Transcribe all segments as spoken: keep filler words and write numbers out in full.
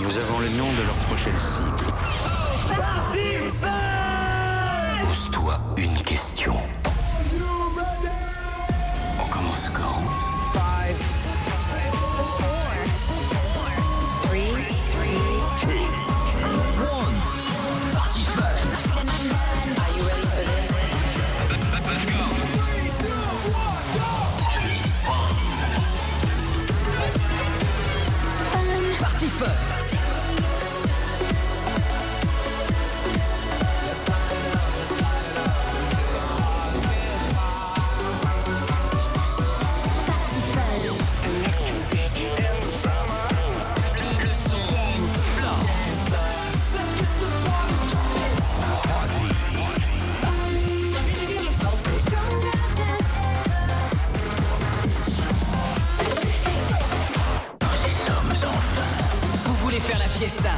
Nous avons le nom de leur prochaine cible. Pose-toi une question. On commence quand? five, four, three, two, one. Party fun. Are you ready for this? Let's go. three, two, one, go. Party fun.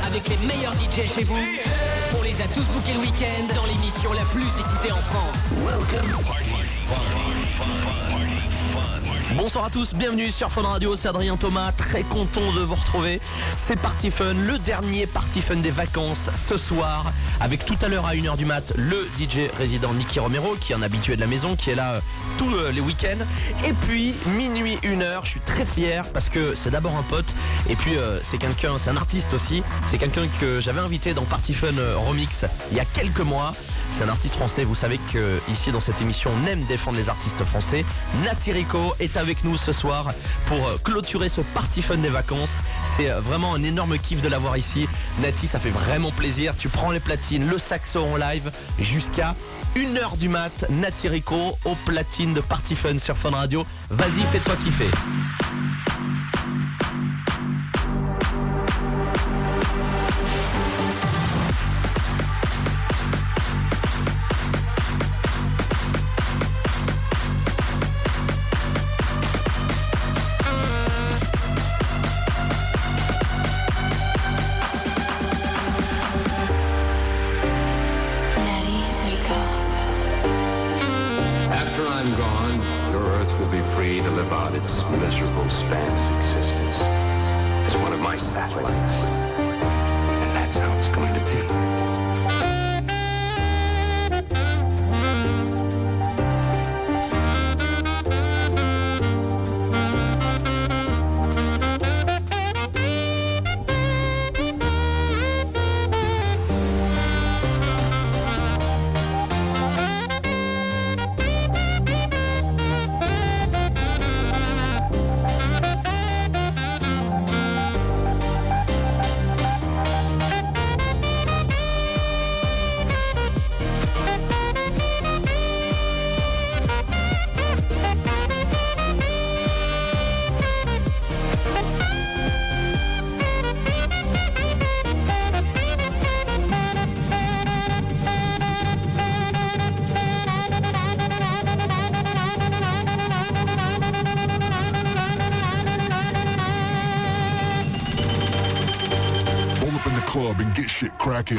Avec les meilleurs D J chez vous, on les a tous bookés le week-end dans l'émission la plus écoutée en France. Welcome. Bonsoir à tous, bienvenue sur Fun Radio, c'est Adrien Thomas, très content de vous retrouver. C'est Party Fun, le dernier Party Fun des vacances ce soir, avec tout à l'heure à une heure du mat, le D J résident Nicky Romero, qui est un habitué de la maison, qui est là tous les week-ends. Et puis minuit, une heure, je suis très fier parce que c'est d'abord un pote et puis euh, c'est quelqu'un, c'est un artiste aussi. C'est quelqu'un que j'avais invité dans Party Fun Remix il y a quelques mois. C'est un artiste français, vous savez qu'ici dans cette émission on aime défendre les artistes français. Naty Rico est avec nous ce soir pour clôturer ce Party Fun des vacances. C'est vraiment un énorme kiff de l'avoir ici. Naty, ça fait vraiment plaisir, tu prends les platines, le saxo en live jusqu'à une heure du mat. Naty Rico aux platines de Party Fun sur Fun Radio. Vas-y, fais-toi kiffer. Cracking. Cracking,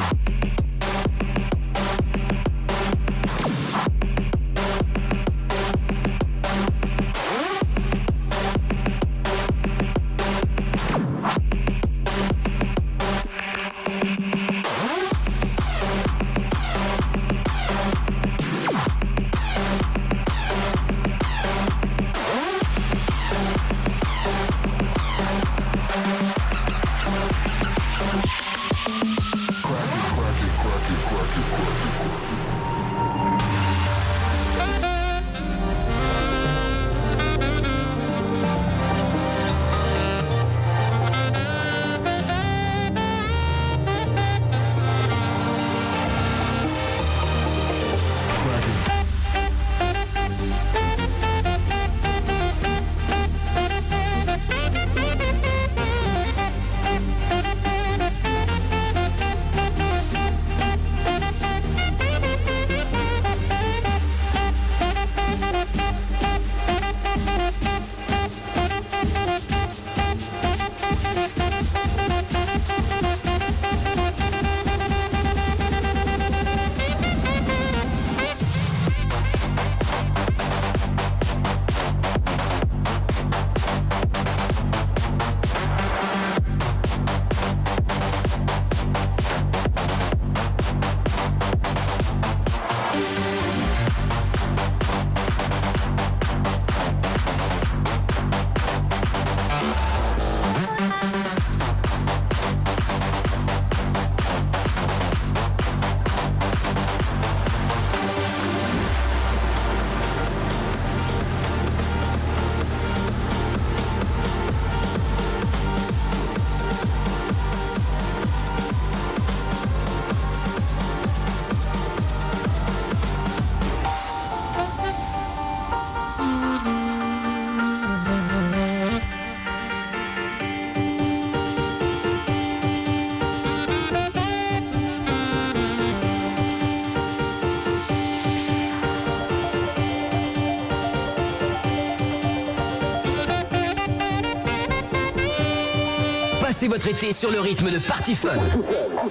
Passez votre été sur le rythme de Party Fun.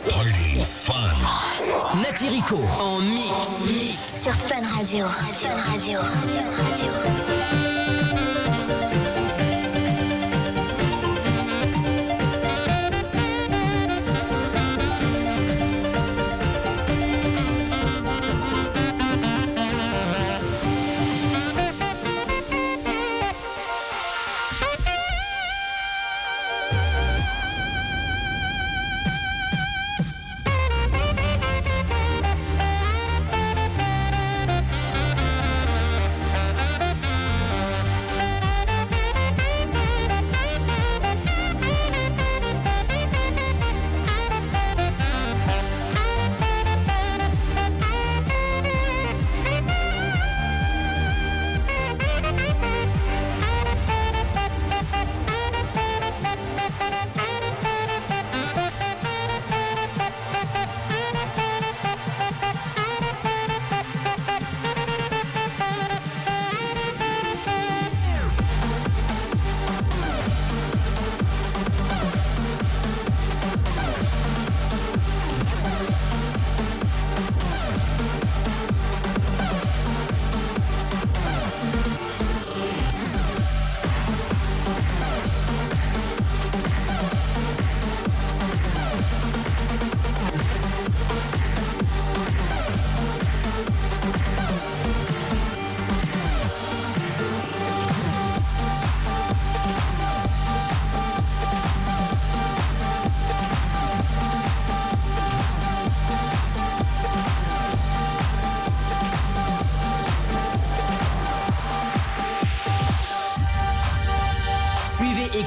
Party Fun. Nati Rico en mix. Sur Fun Radio. Fun Radio. Fun Radio.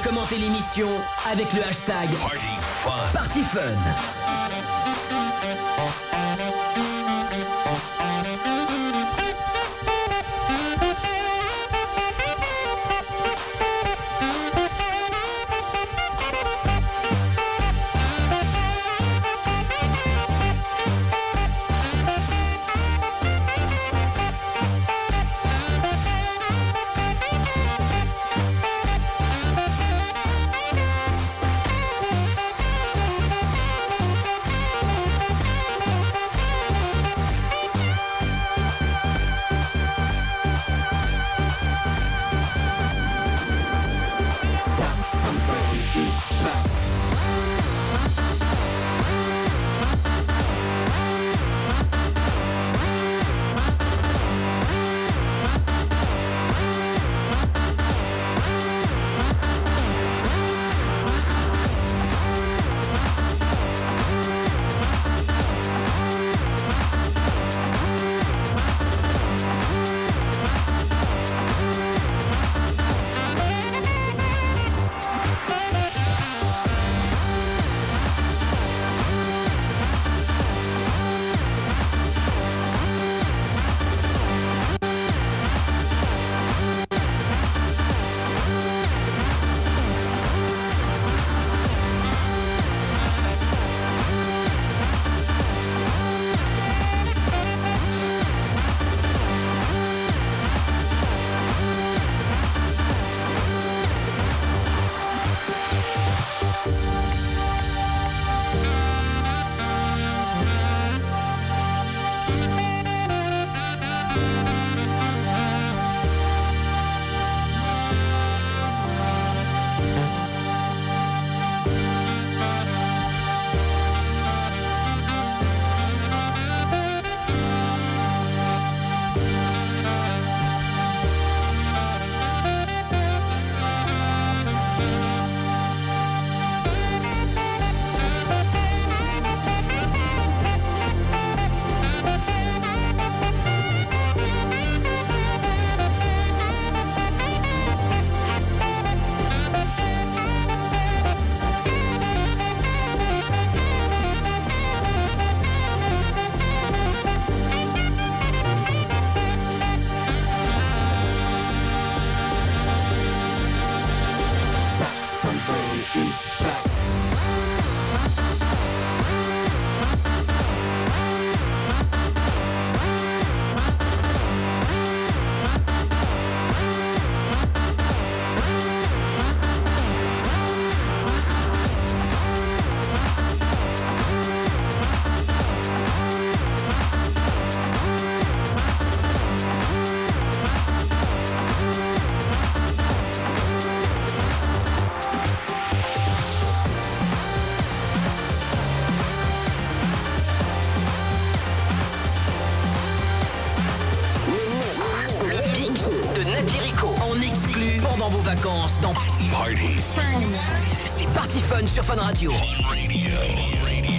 Commentez l'émission avec le hashtag Party Fun. durant vos vacances dans Party, Party. Fun. C'est Party Fun sur Fun Radio. Fun Radio. Radio.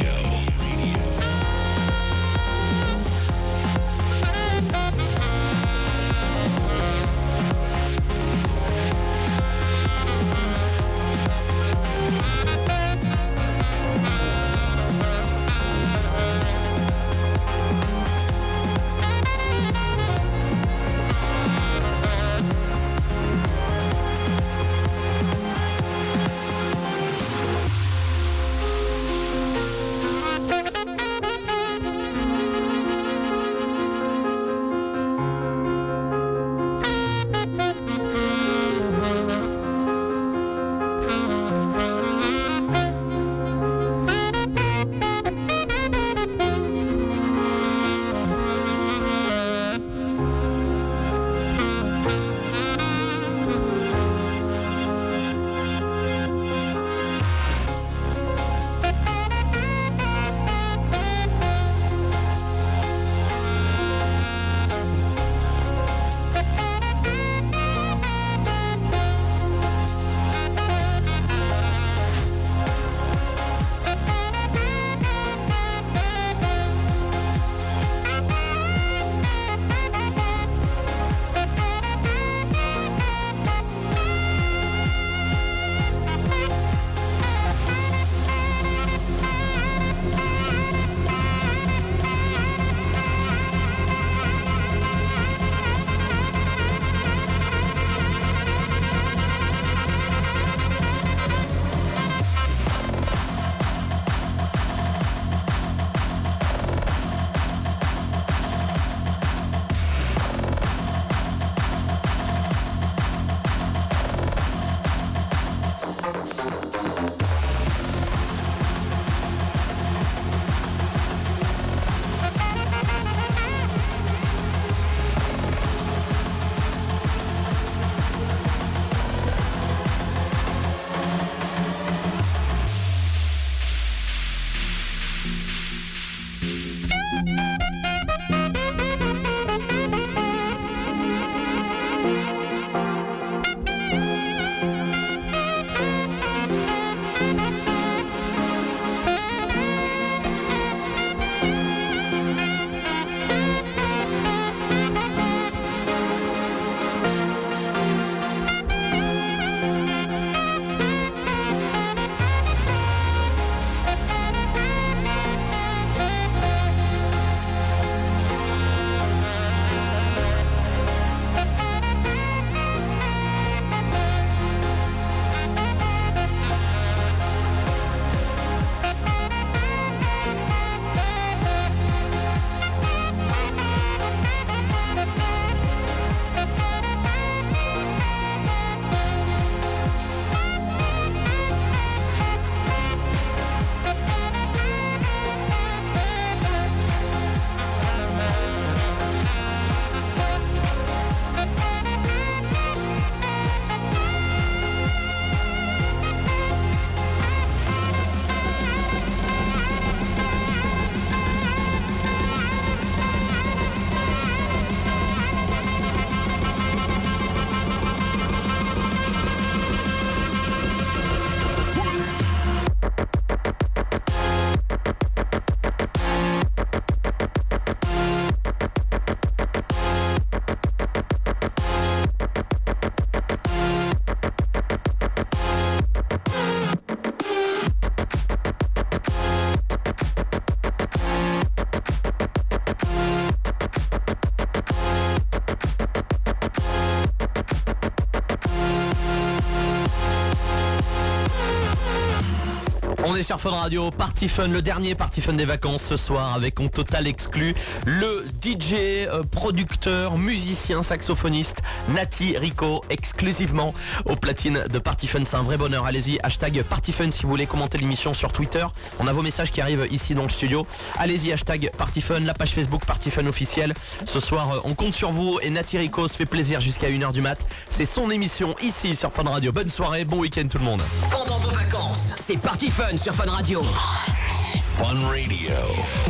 Sur Fun Radio, Party Fun, le dernier Party Fun des vacances ce soir avec en total exclu le D J, producteur, musicien, saxophoniste Nati Rico, exclusivement au platine de Party Fun. C'est un vrai bonheur. Allez-y, hashtag Party Fun si vous voulez commenter l'émission sur Twitter. On a vos messages qui arrivent ici dans le studio. Allez-y, hashtag Party Fun, la page Facebook Party Fun officielle. Ce soir, on compte sur vous et Nati Rico se fait plaisir jusqu'à une heure du mat. C'est son émission ici sur Fun Radio. Bonne soirée, bon week-end tout le monde. Pendant vos vacances, c'est Party Fun sur Fun Radio. Fun Radio.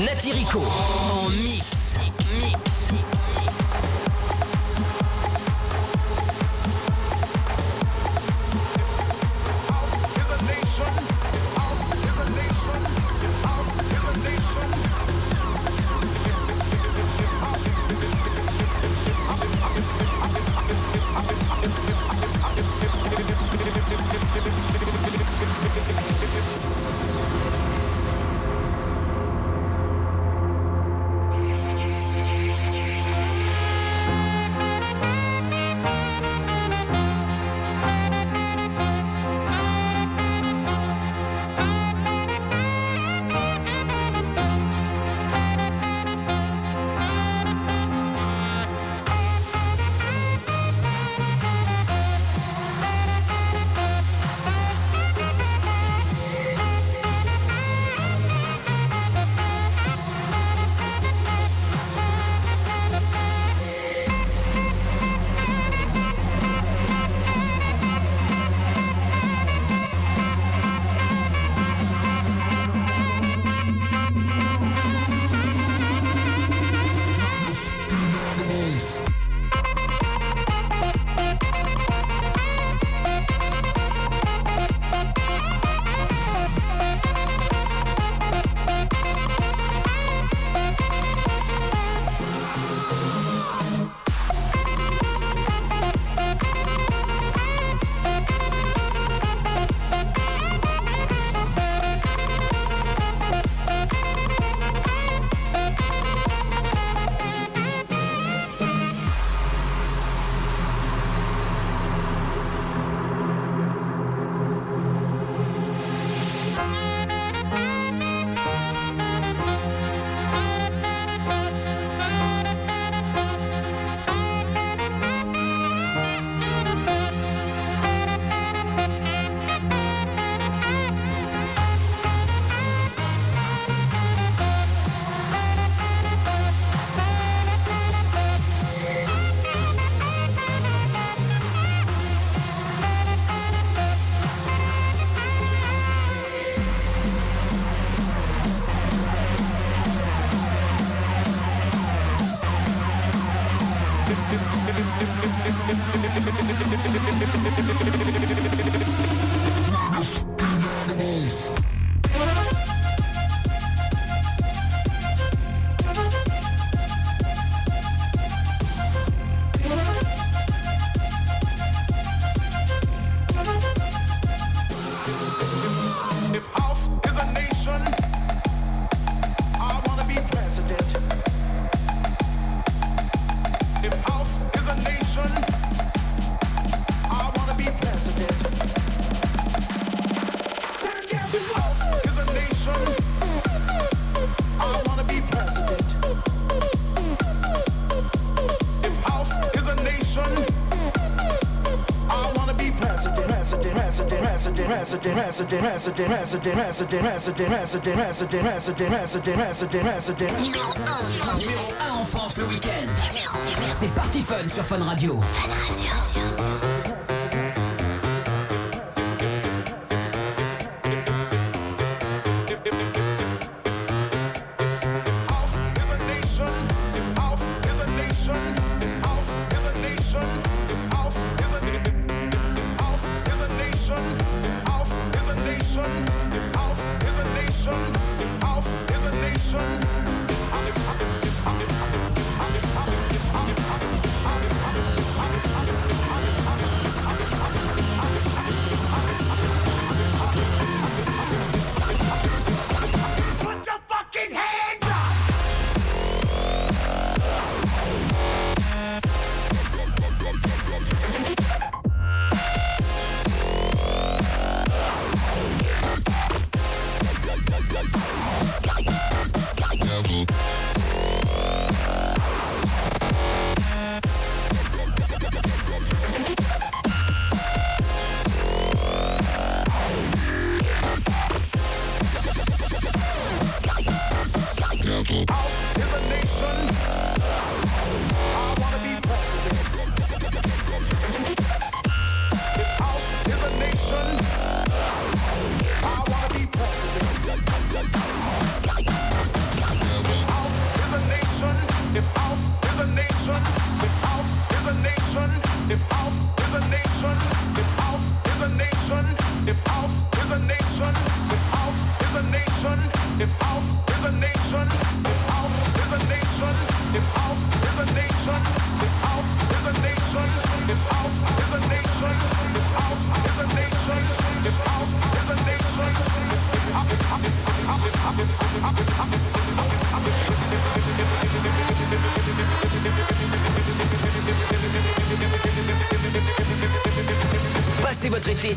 Nati Rico en mix. Mix. Resident, resident, resident, resident, resident, resident, resident, resident, resident, resident, resident. Numéro un. Numéro un en France le week-end. C'est Party Fun sur Fun Radio. Fun Radio.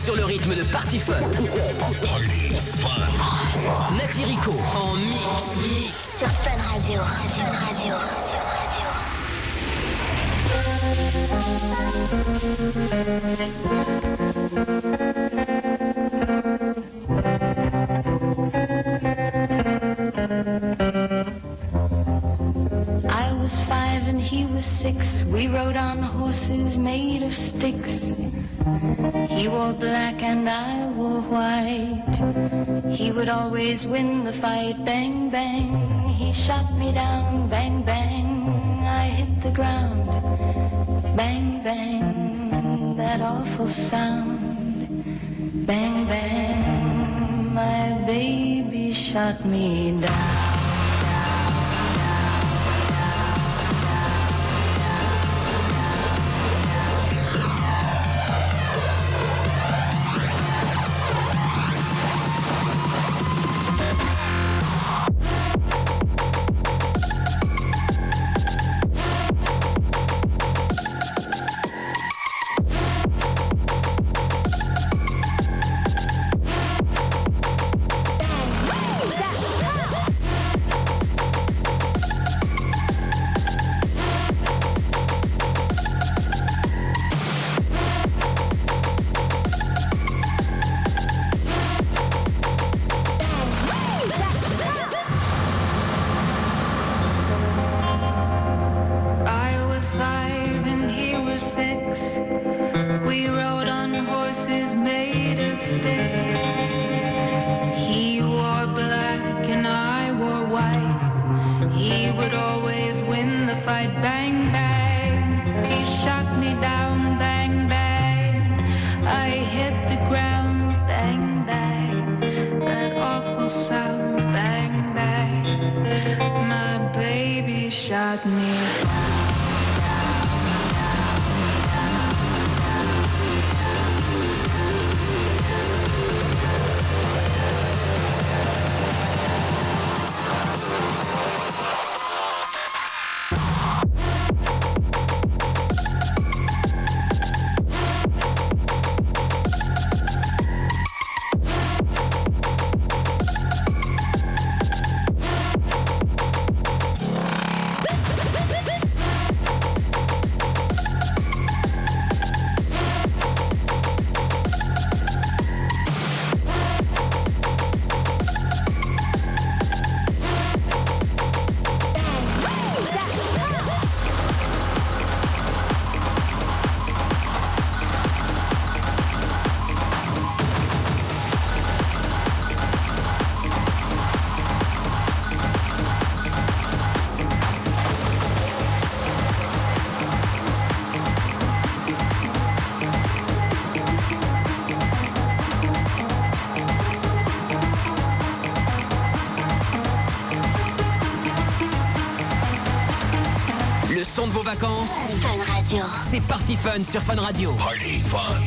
Sur le rythme de Party Fun. Nati Rico en mix sur Fun Radio. Fun Radio. I was five and he was six. We rode on horses made of sticks. He wore black and I wore white. He would always win the fight. Bang, bang, he shot me down. Bang, bang, I hit the ground. Bang, bang, that awful sound. Bang, bang, my baby shot me down. fight, bang, bang. He shot me down, bang, bang. I hit the ground, bang, bang. An awful sound, bang, bang. My baby shot me down. Vacances. Fun Radio. C'est parti fun sur Fun Radio. Party fun.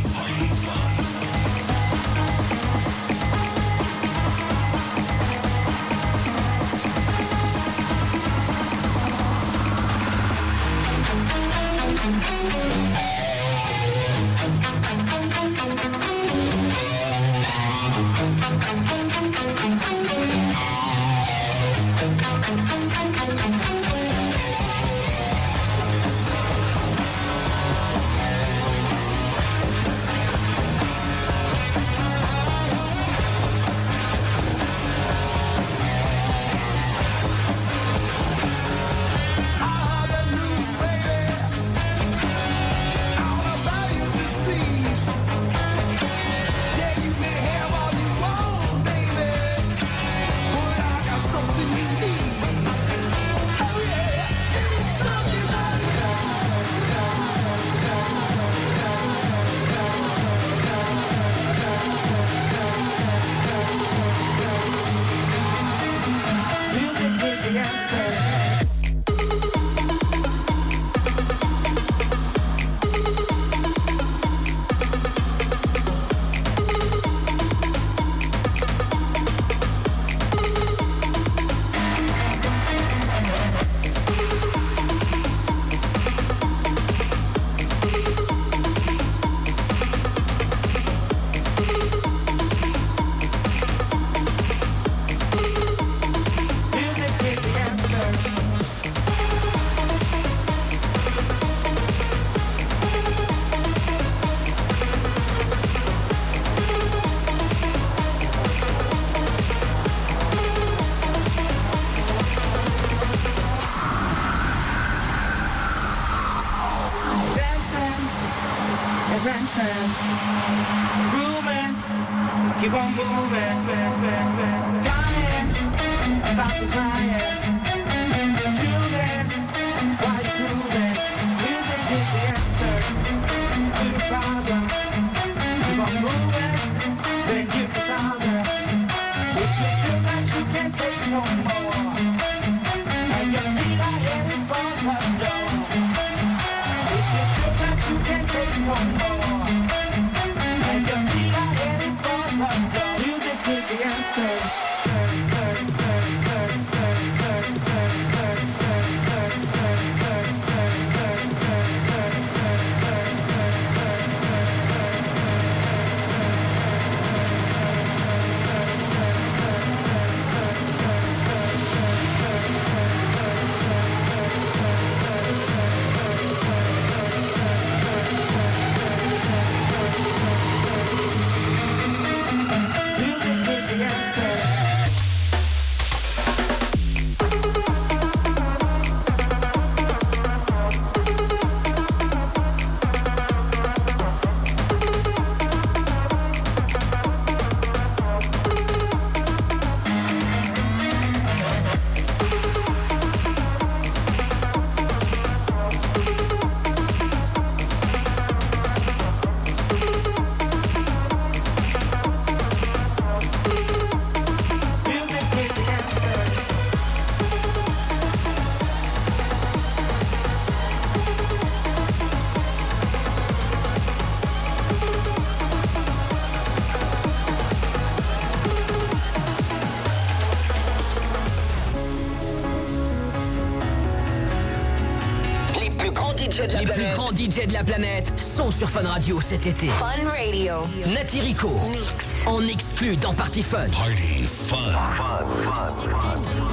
D J de la les planète. Plus grands D J de la planète sont sur Fun Radio cet été. Fun Radio. Nati Rico. Mix. En exclu dans Party Fun. Party Fun. Fun, fun, fun, fun.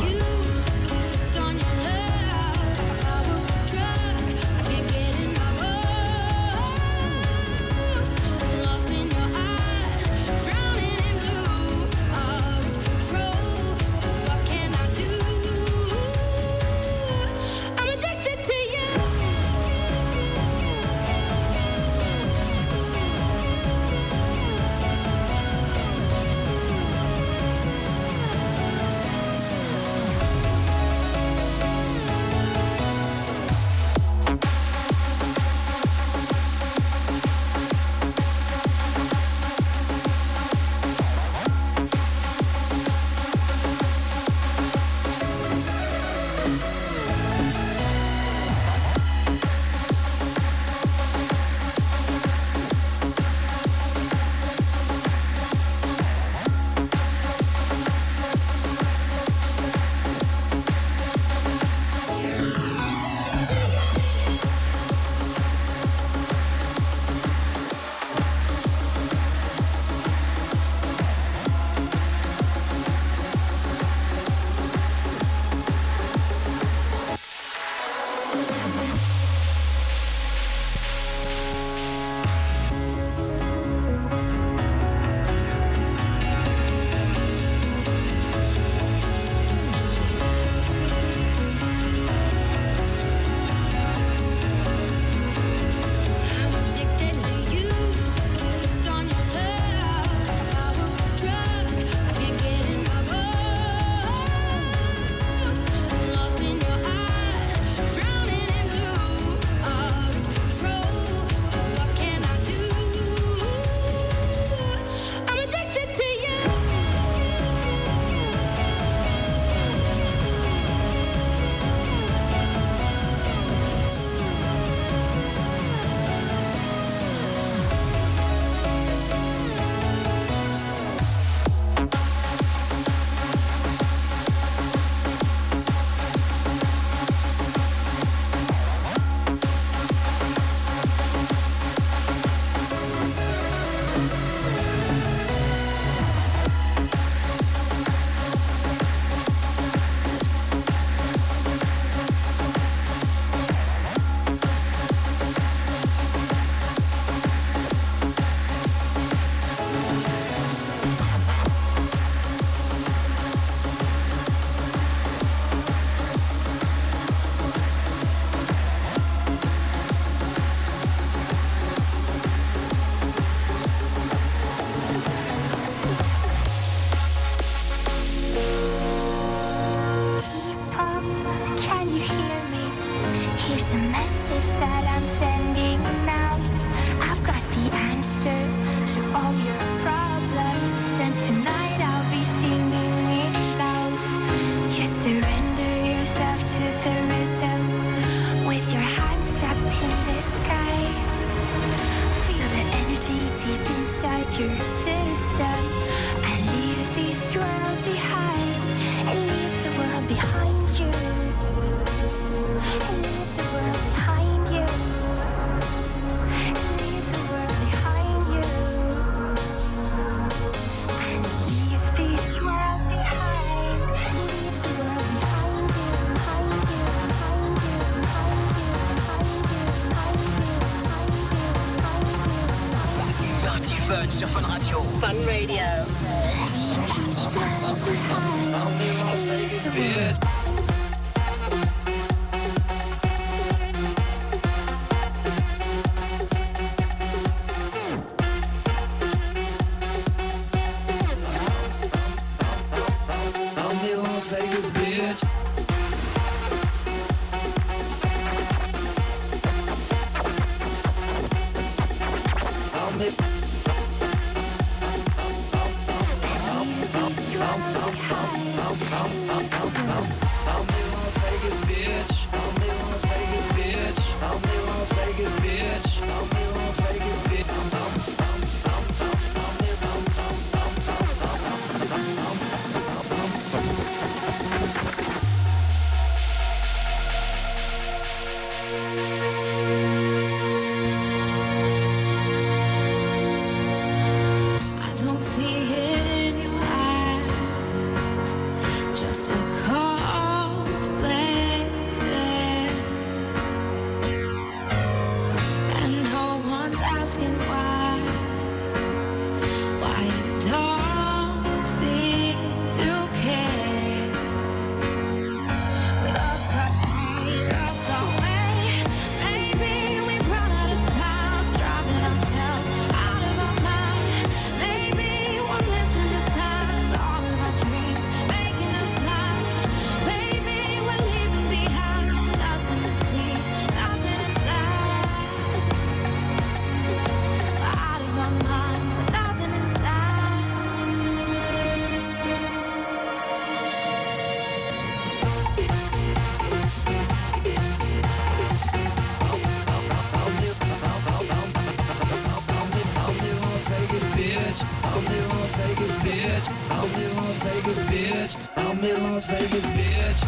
We'll be right back. bitch. I'm in Las Vegas, bitch.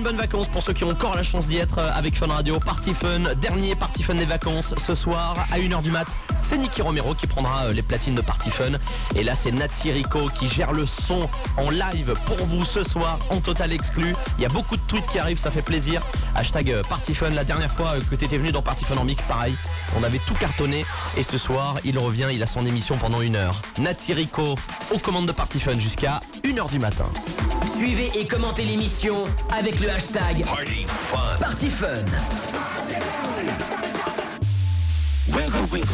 Bonnes vacances pour ceux qui ont encore la chance d'y être avec Fun Radio. Party Fun, dernier Party Fun des vacances ce soir à une heure du mat. C'est Nicky Romero qui prendra les platines de Party Fun. Et là, c'est Natty Rico qui gère le son en live pour vous ce soir en total exclu. Il y a beaucoup de tweets qui arrivent, ça fait plaisir. Hashtag Party Fun. La dernière fois que tu étais venu dans Party Fun en mix, pareil, on avait tout cartonné. Et ce soir, il revient, il a son émission pendant une heure. Natty Rico aux commandes de Party Fun jusqu'à une heure du matin. Suivez et commentez l'émission avec le hashtag Party Fun. Party Fun. Wiggle, wiggle.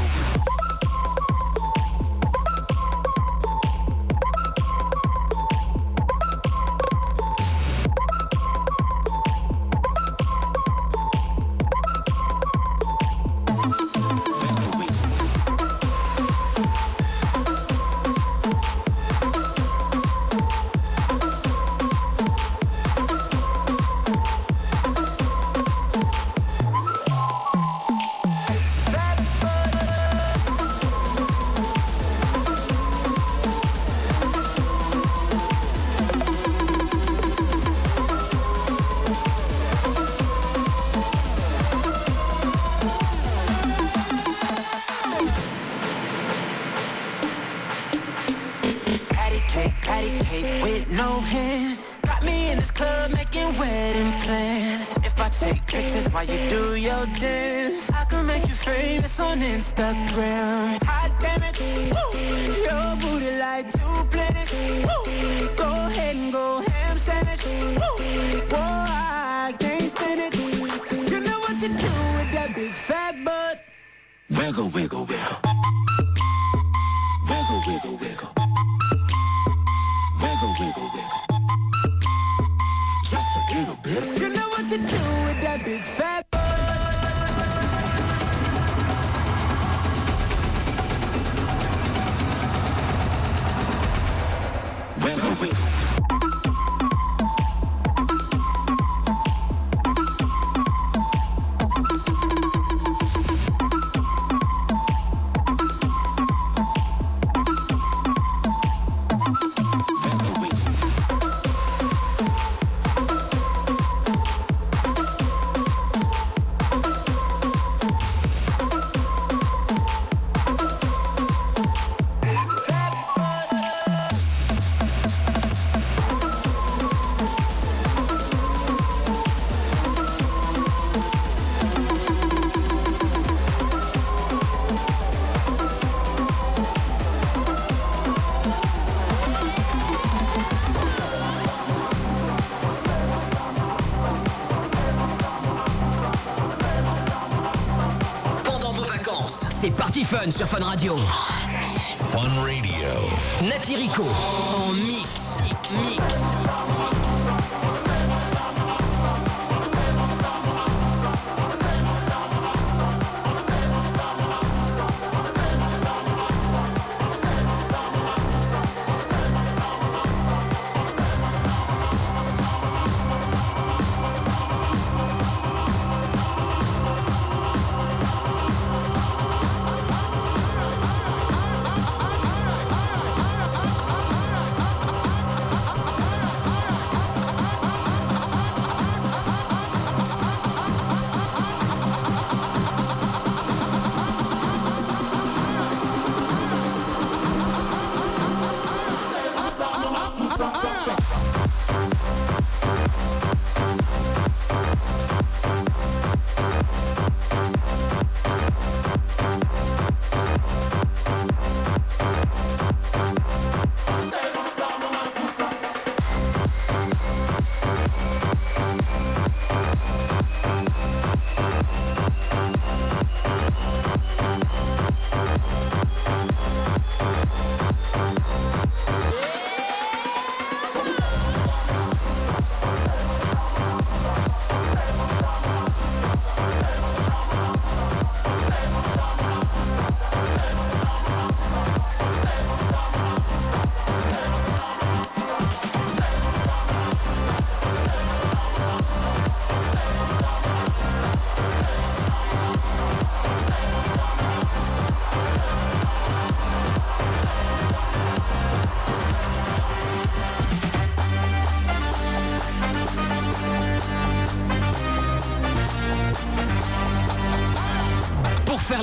Instagram, hot damn it, woo. Your booty like two planets, woo. Go ahead and go ham sandwich, woo. Boy, I can't stand it, 'cause you know what to do with that big fat. butt. Wiggle, wiggle, wiggle. Wiggle, wiggle, wiggle. Wiggle, wiggle, wiggle. Just a little bit. You know what to do with that big fat butt. Wiggle, wiggle. Fun sur Fun Radio. Fun Radio. Nati Rico en mix. Mix.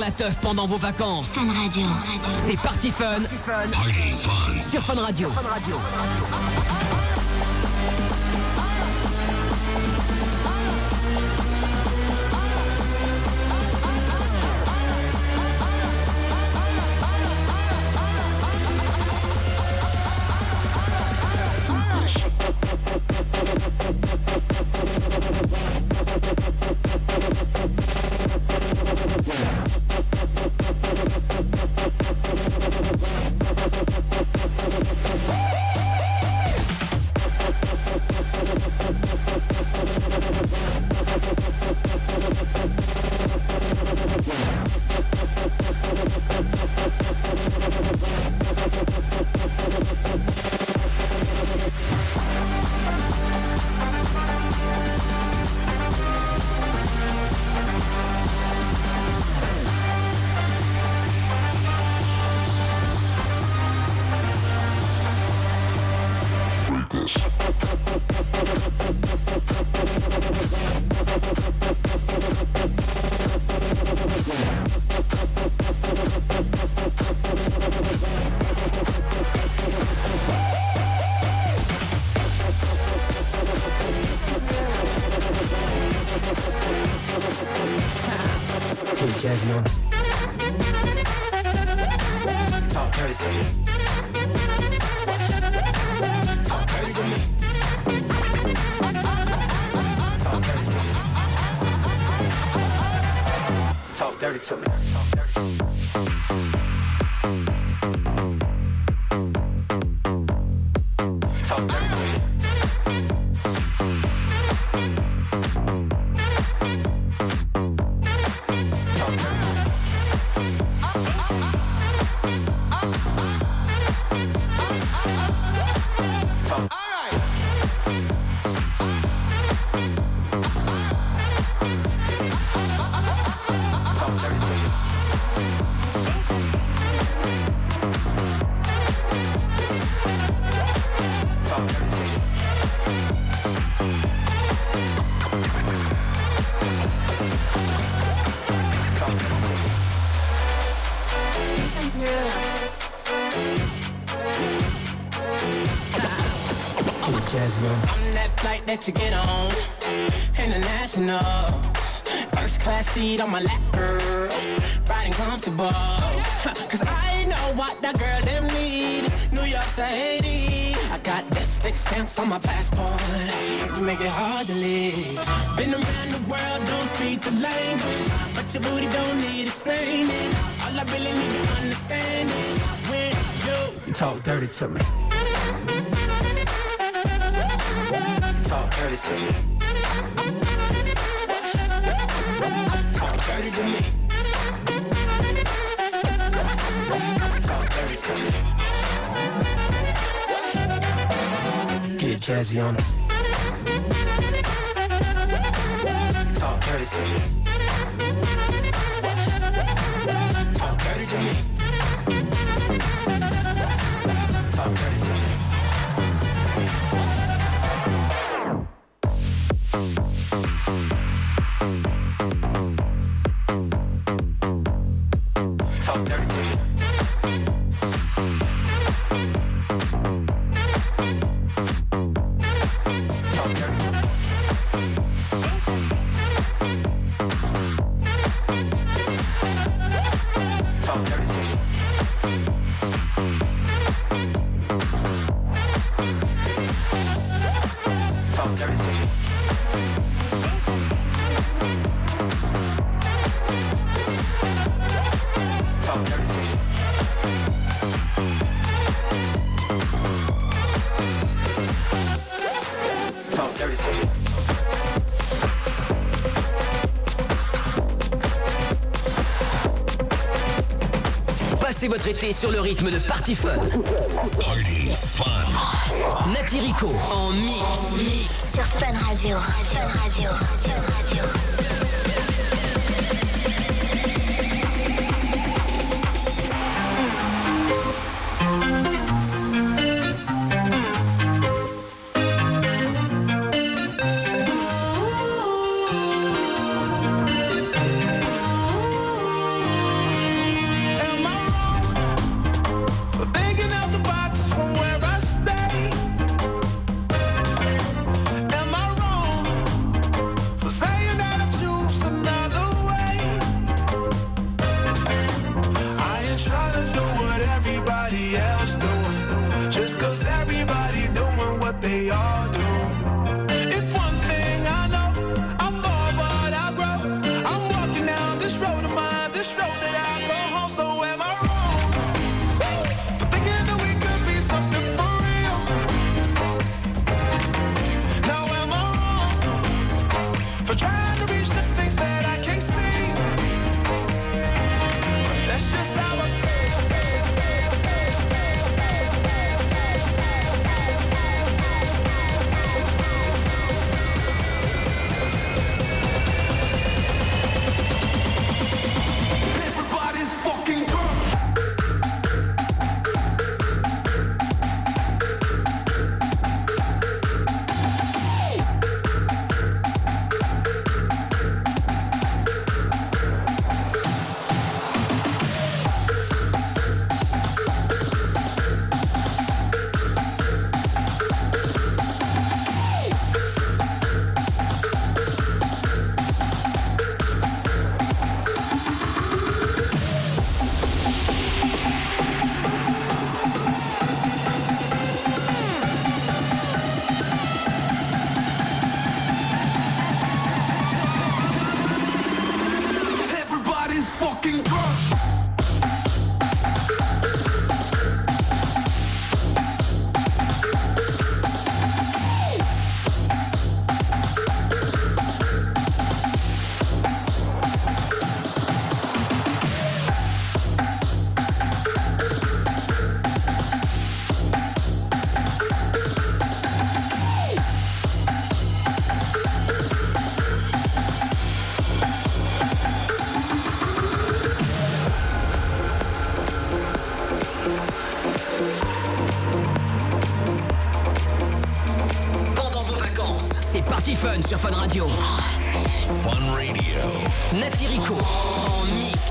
La teuf pendant vos vacances. Fun Radio. C'est parti fun. Party fun. Party fun. Sur Fun Radio. Fun Radio. dirty to me. Talk dirty to me. Talk dirty to me. Talk. All right. Talk dirty to you. Talk dirty to you. Talk dirty to you. I'm jazzy. I'm that flight that you get on, international, first class seat on my lap, girl, riding comfortable, cause I know what that girl them need, New York to Haiti, I got lipstick stamps on my passport, you make it hard to leave, been around the world, don't speak the language, but your booty don't need explaining. All I really need to understand is when you talk dirty to me. Talk dirty to me. Talk dirty to me. Talk dirty to me. Get jazzy on it. Talk dirty to me. Talk dirty to me. Talk dirty to me. Talk dirty to me. Talk dirty to me. Passez votre été sur le rythme de Party Fun. Party Fun. Nati Rico en mix sur Fun Radio. Fun Radio. Fun Radio. fucking crush. Sur Fun Radio. Fun Radio. Nati Rico en mix.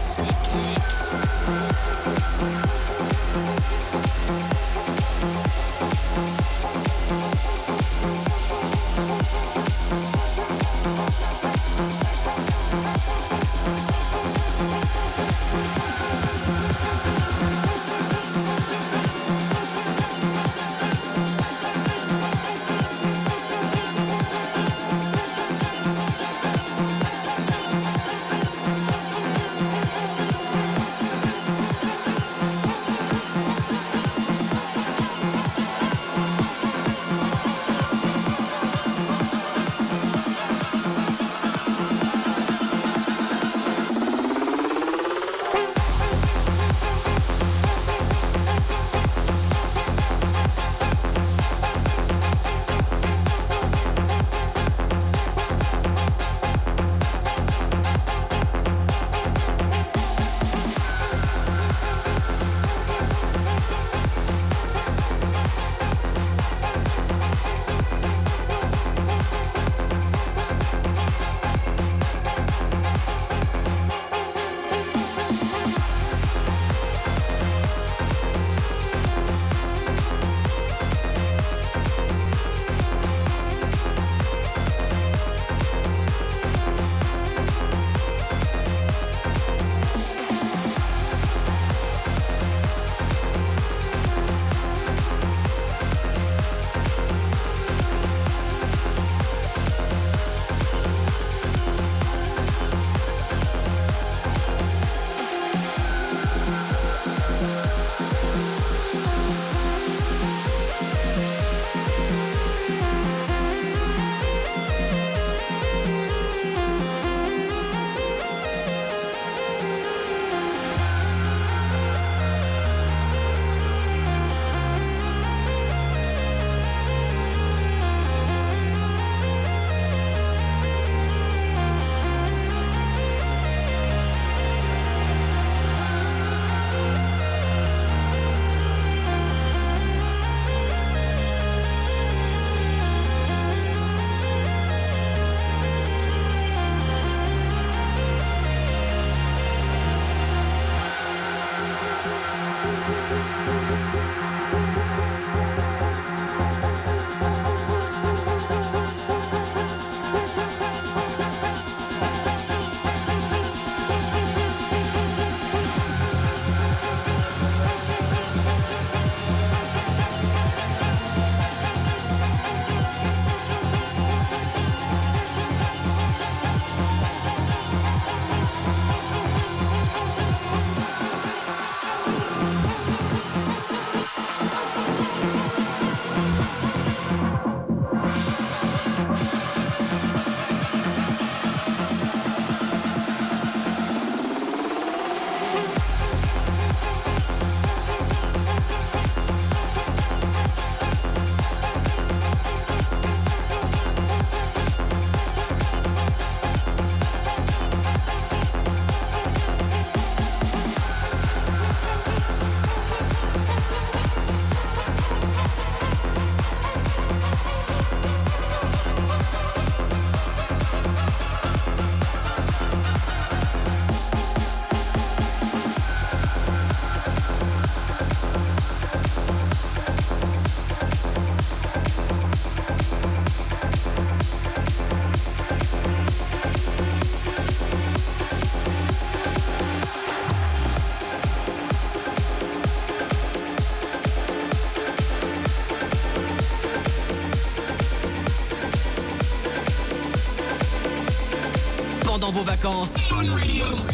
vos vacances.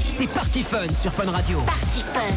C'est Party Fun sur Fun Radio. Party Fun.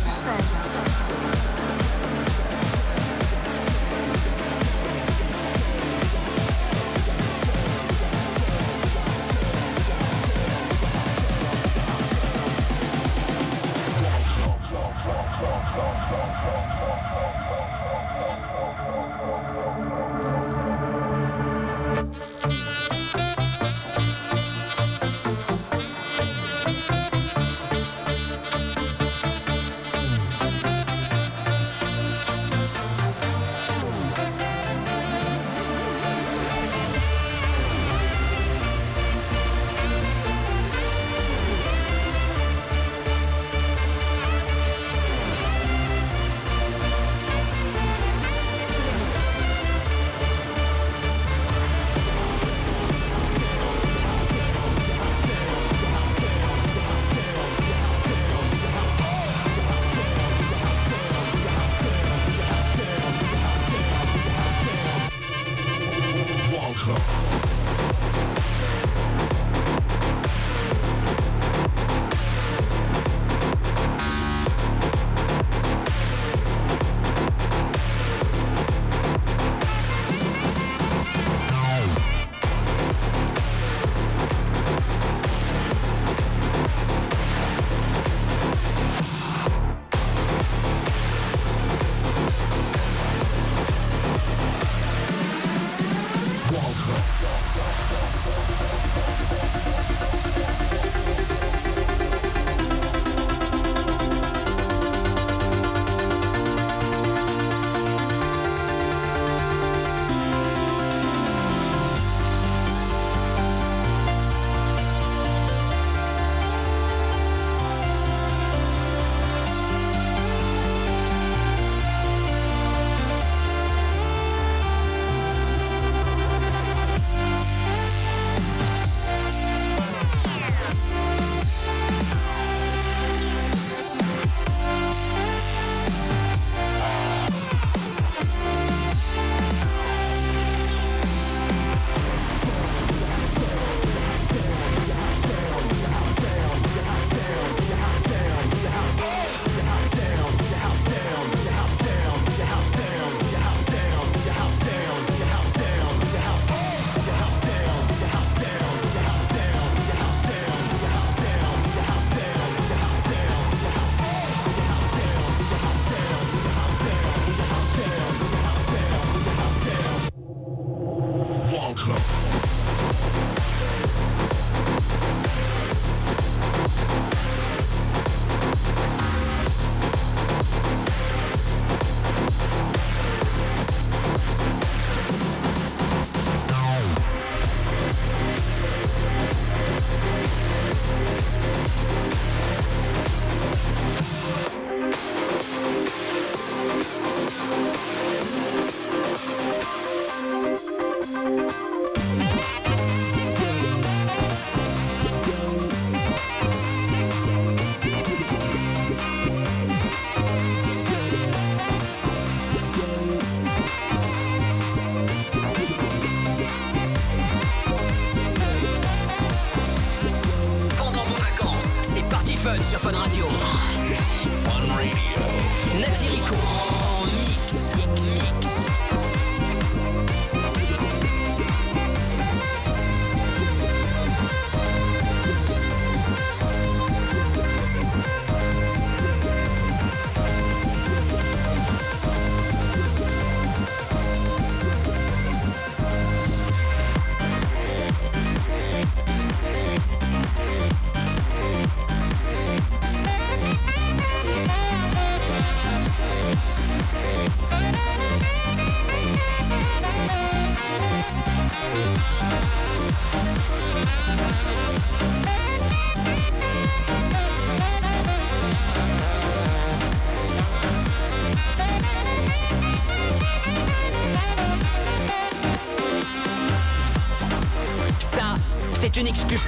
Une excuse.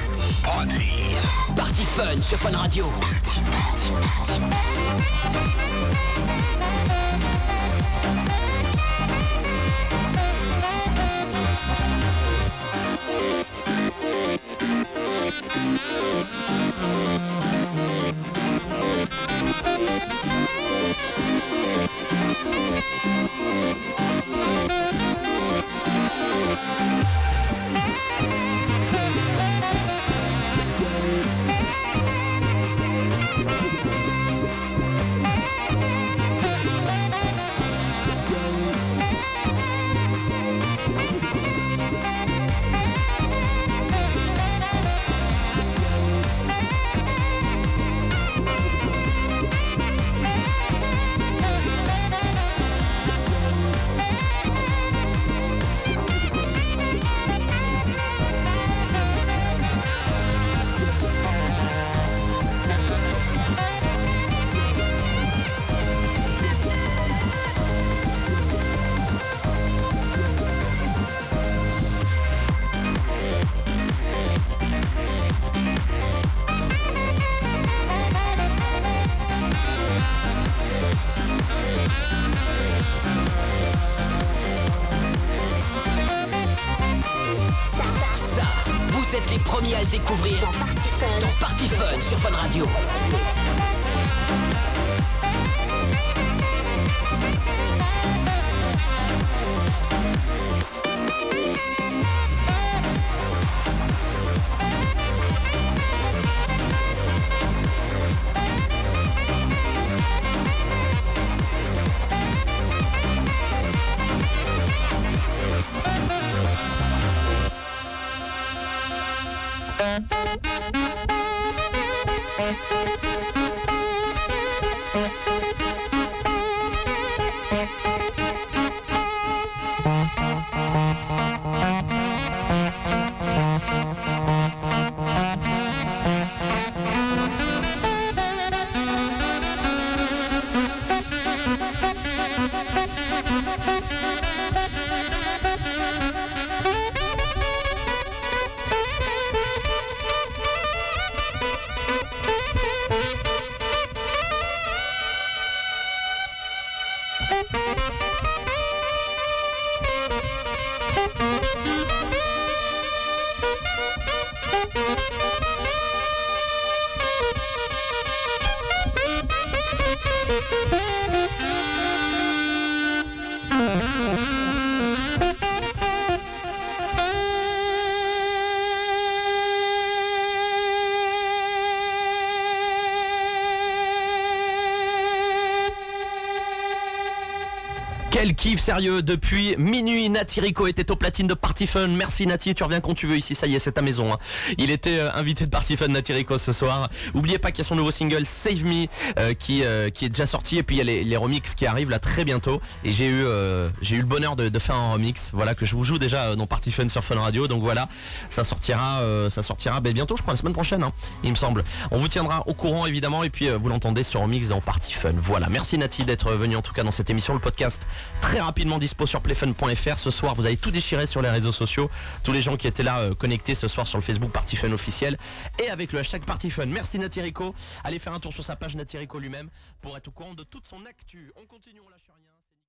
Party. Party Fun sur Fun Radio. Party, party, party, party. découvrir dans Party Fun, dans Party Fun sur Fun Radio. Quel kiff sérieux, depuis minuit, Nati Rico était au platine de Party Fun. Merci Nati, tu reviens quand tu veux ici, ça y est, c'est ta maison. Hein. Il était euh, invité de Party Fun, Nati Rico, ce soir. Oubliez pas qu'il y a son nouveau single Save Me euh, qui, euh, qui est déjà sorti, et puis il y a les, les remixes qui arrivent là très bientôt. Et j'ai eu, euh, j'ai eu le bonheur de, de faire un remix, voilà, que je vous joue déjà euh, dans Party Fun sur Fun Radio. Donc voilà, ça sortira, euh, ça sortira ben, bientôt, je crois, la semaine prochaine, hein, il me semble. On vous tiendra au courant évidemment, et puis euh, vous l'entendez sur remix dans Party Fun. Voilà, merci Nati d'être venue en tout cas dans cette émission, le podcast. Très rapidement dispo sur playfun point fr. Ce soir vous avez tout déchiré sur les réseaux sociaux. Tous les gens qui étaient là euh, connectés ce soir sur le Facebook Party Fun officiel, et avec le hashtag Party Fun. Merci Nati Rico. Allez faire un tour sur sa page Nati Rico lui-même pour être au courant de toute son actu. On continue, on lâche rien.